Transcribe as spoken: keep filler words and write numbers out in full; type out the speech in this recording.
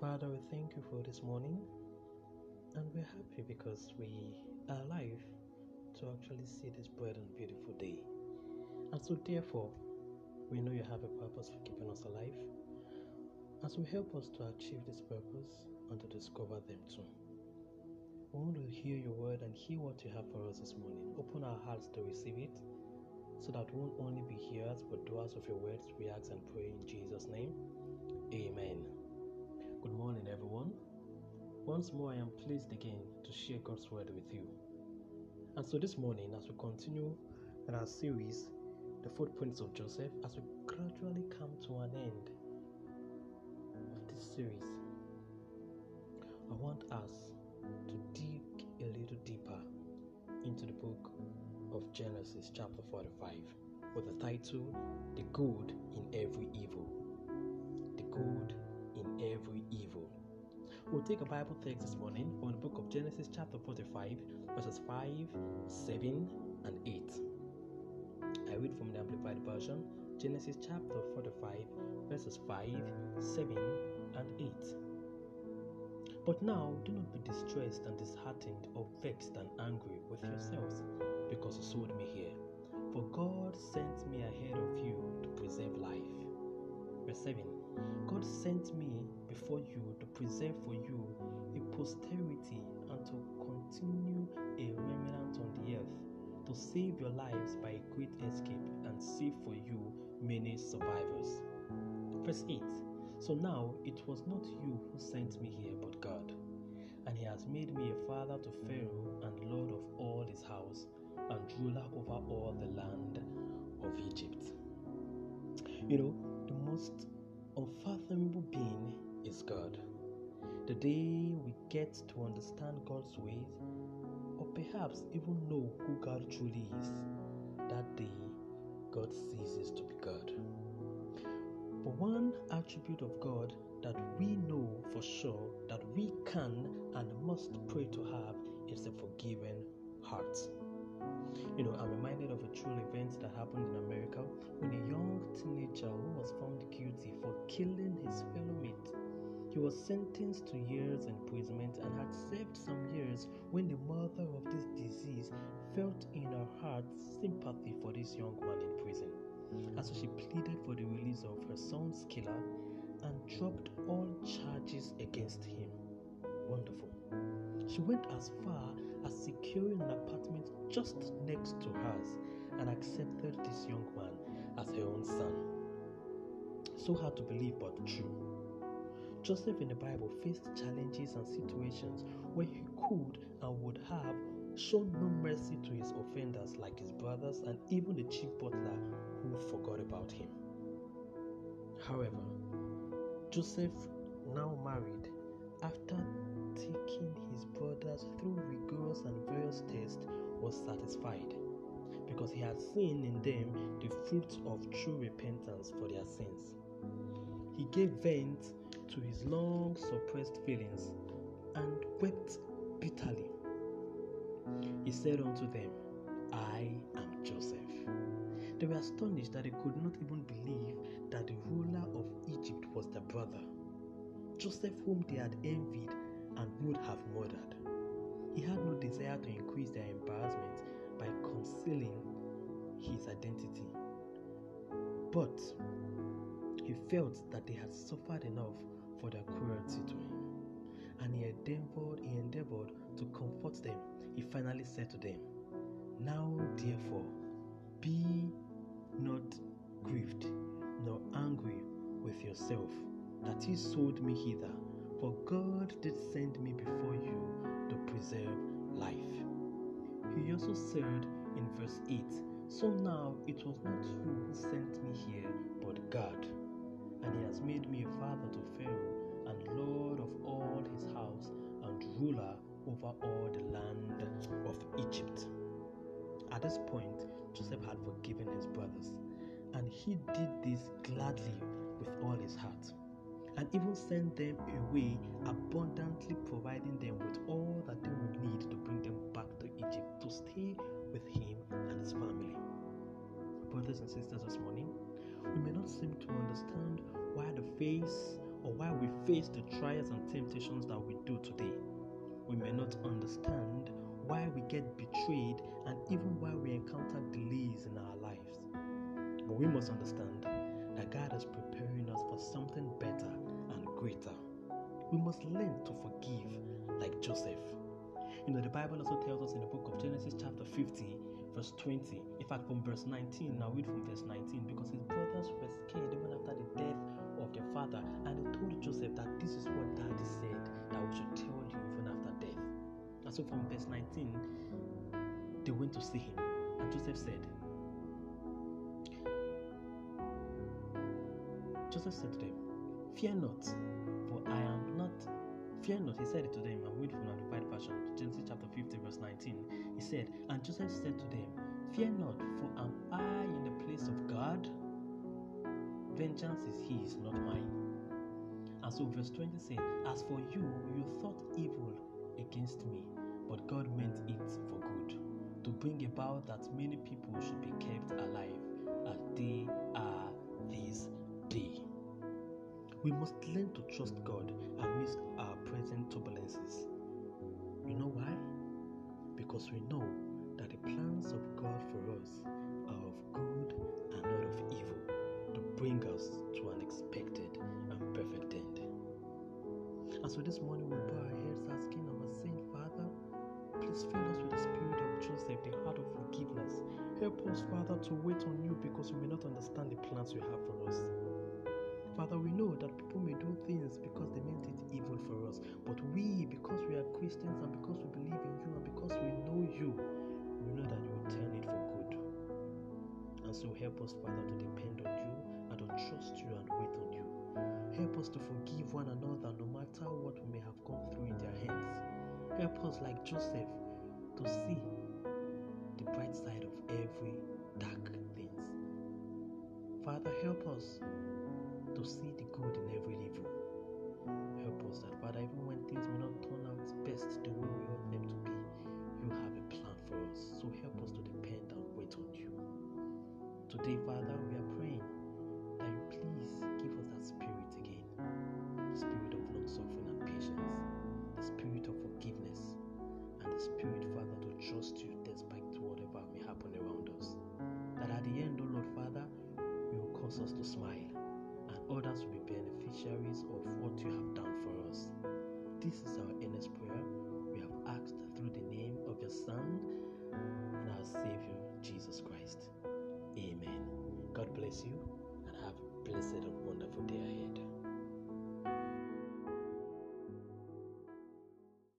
Father, we thank you for this morning, and we're happy because we are alive to actually see this bright and beautiful day. And so therefore, we know you have a purpose for keeping us alive, and so help us to achieve this purpose and to discover them too. We want to hear your word and hear what you have for us this morning. Open our hearts to receive it, so that we won't only be hearers but doers of your words. We ask and pray in Jesus' name. Amen. Good morning, everyone. Once more, I am pleased again to share God's word with you. And so this morning, as we continue in our series, The Footprints of Joseph, as we gradually come to an end of this series, I want us to dig a little deeper into the book of Genesis chapter forty-five with the title, The Good in Every Evil. The Good in Every Evil. We'll take a Bible text this morning on the book of Genesis chapter forty-five, verses five, seven, and eight. I read from the Amplified Version, Genesis chapter forty-five, verses five, seven, and eight. But now do not be distressed and disheartened or vexed and angry with yourselves because you sold me here. For God sent me ahead of you to preserve life. Verse seven, God sent me before you to preserve for you a posterity and to continue a remnant on the earth, to save your lives by a great escape and save for you many survivors. Verse eight, so now it was not you who sent me here but God, and he has made me a father to Pharaoh and lord of all his house and ruler over all the land of Egypt. You know, the most unfathomable being is God. The day we get to understand God's ways, or perhaps even know who God truly is, that day God ceases to be God. But one attribute of God that we know for sure that we can and must pray to have is a forgiving heart. You know, I'm reminded of a true event that happened in America when a young teenager who was found guilty for killing his fellow mate. He was sentenced to years imprisonment and had served some years when the mother of this disease felt in her heart sympathy for this young man in prison. And so she pleaded for the release of her son's killer and dropped all charges against him. Wonderful. She went as far as securing an apartment just next to hers and accepted this young man as her own son. So hard to believe, but true. Joseph in the Bible faced challenges and situations where he could and would have shown no mercy to his offenders, like his brothers and even the chief butler who forgot about him. However, Joseph, now married, after taking his brothers through rigorous and various tests, was satisfied because he had seen in them the fruits of true repentance for their sins. He gave vent to his long suppressed feelings and wept bitterly. He said unto them, I am Joseph. They were astonished that they could not even believe that the ruler of Egypt was their brother, Joseph, whom they had envied and would have murdered. He had no desire to increase their embarrassment by concealing his identity, but he felt that they had suffered enough for their cruelty to him, and he endeavored, he endeavored to comfort them. He finally said to them, Now therefore, be not grieved nor angry with yourself that he sold me hither, for God did send me before you to preserve life. He also said in verse eight, So now it was not you who sent me here, but God, and he has made me a father to Pharaoh and lord of all his house and ruler over all the land of Egypt. At this point, Joseph had forgiven his brothers, and he did this gladly with all his heart, and even send them away, abundantly providing them with all that they would need to bring them back to Egypt to stay with him and his family. Brothers and sisters, this morning, we may not seem to understand why the face or why we face the trials and temptations that we do today. We may not understand why we get betrayed and even why we encounter delays in our lives. But we must understand that God is preparing us for something better and greater. We must learn to forgive like Joseph. You know, the Bible also tells us in the book of Genesis chapter fifty, verse twenty. In fact, from verse nineteen, now read from verse nineteen, because his brothers were scared even after the death of their father. And they told Joseph that this is what daddy said that we should tell you even after death. And so from verse nineteen, they went to see him. And Joseph said, Joseph said to them, "Fear not, for I am not." Fear not, he said it to them. I'm reading from the Amplified Version, Genesis chapter fifty, verse nineteen. He said, and Joseph said to them, "Fear not, for am I in the place of God? Vengeance is his, not mine." And so verse twenty said, "As for you, you thought evil against me, but God meant it for good, to bring about that many people should be kept alive as they are this day." We must learn to trust God amidst our present turbulences. You know why? Because we know that the plans of God for us are of good and not of evil, to bring us to an expected and perfect end. And so this morning we we'll bow our heads asking our Saint Father, please fill us with the spirit of Joseph, the heart of forgiveness. Help us, Father, to wait on you, because we may not understand the plans you have for us. Father, we know that people may do things because they meant it evil for us. But we, because we are Christians and because we believe in you and because we know you, we know that you will turn it for good. And so help us, Father, to depend on you and to trust you and wait on you. Help us to forgive one another no matter what we may have gone through in their hands. Help us, like Joseph, to see the bright side of every dark thing. Father, help us to see the good in every evil. Help us that, Father, even when things may not turn out best the way we want them to be, you have a plan for us. So help us to depend and wait on you. Today, Father, we are praying that you please give us that spirit again, the spirit of long-suffering and patience, the spirit of forgiveness, and the spirit, Father, to trust you despite whatever may happen around us. That at the end, O Lord, Father, you will cause us to smile, and others will be beneficiaries of what you have done for us. This is our earnest prayer we have asked through the name of your Son and our Savior, Jesus Christ. Amen. God bless you and have a blessed and wonderful day ahead.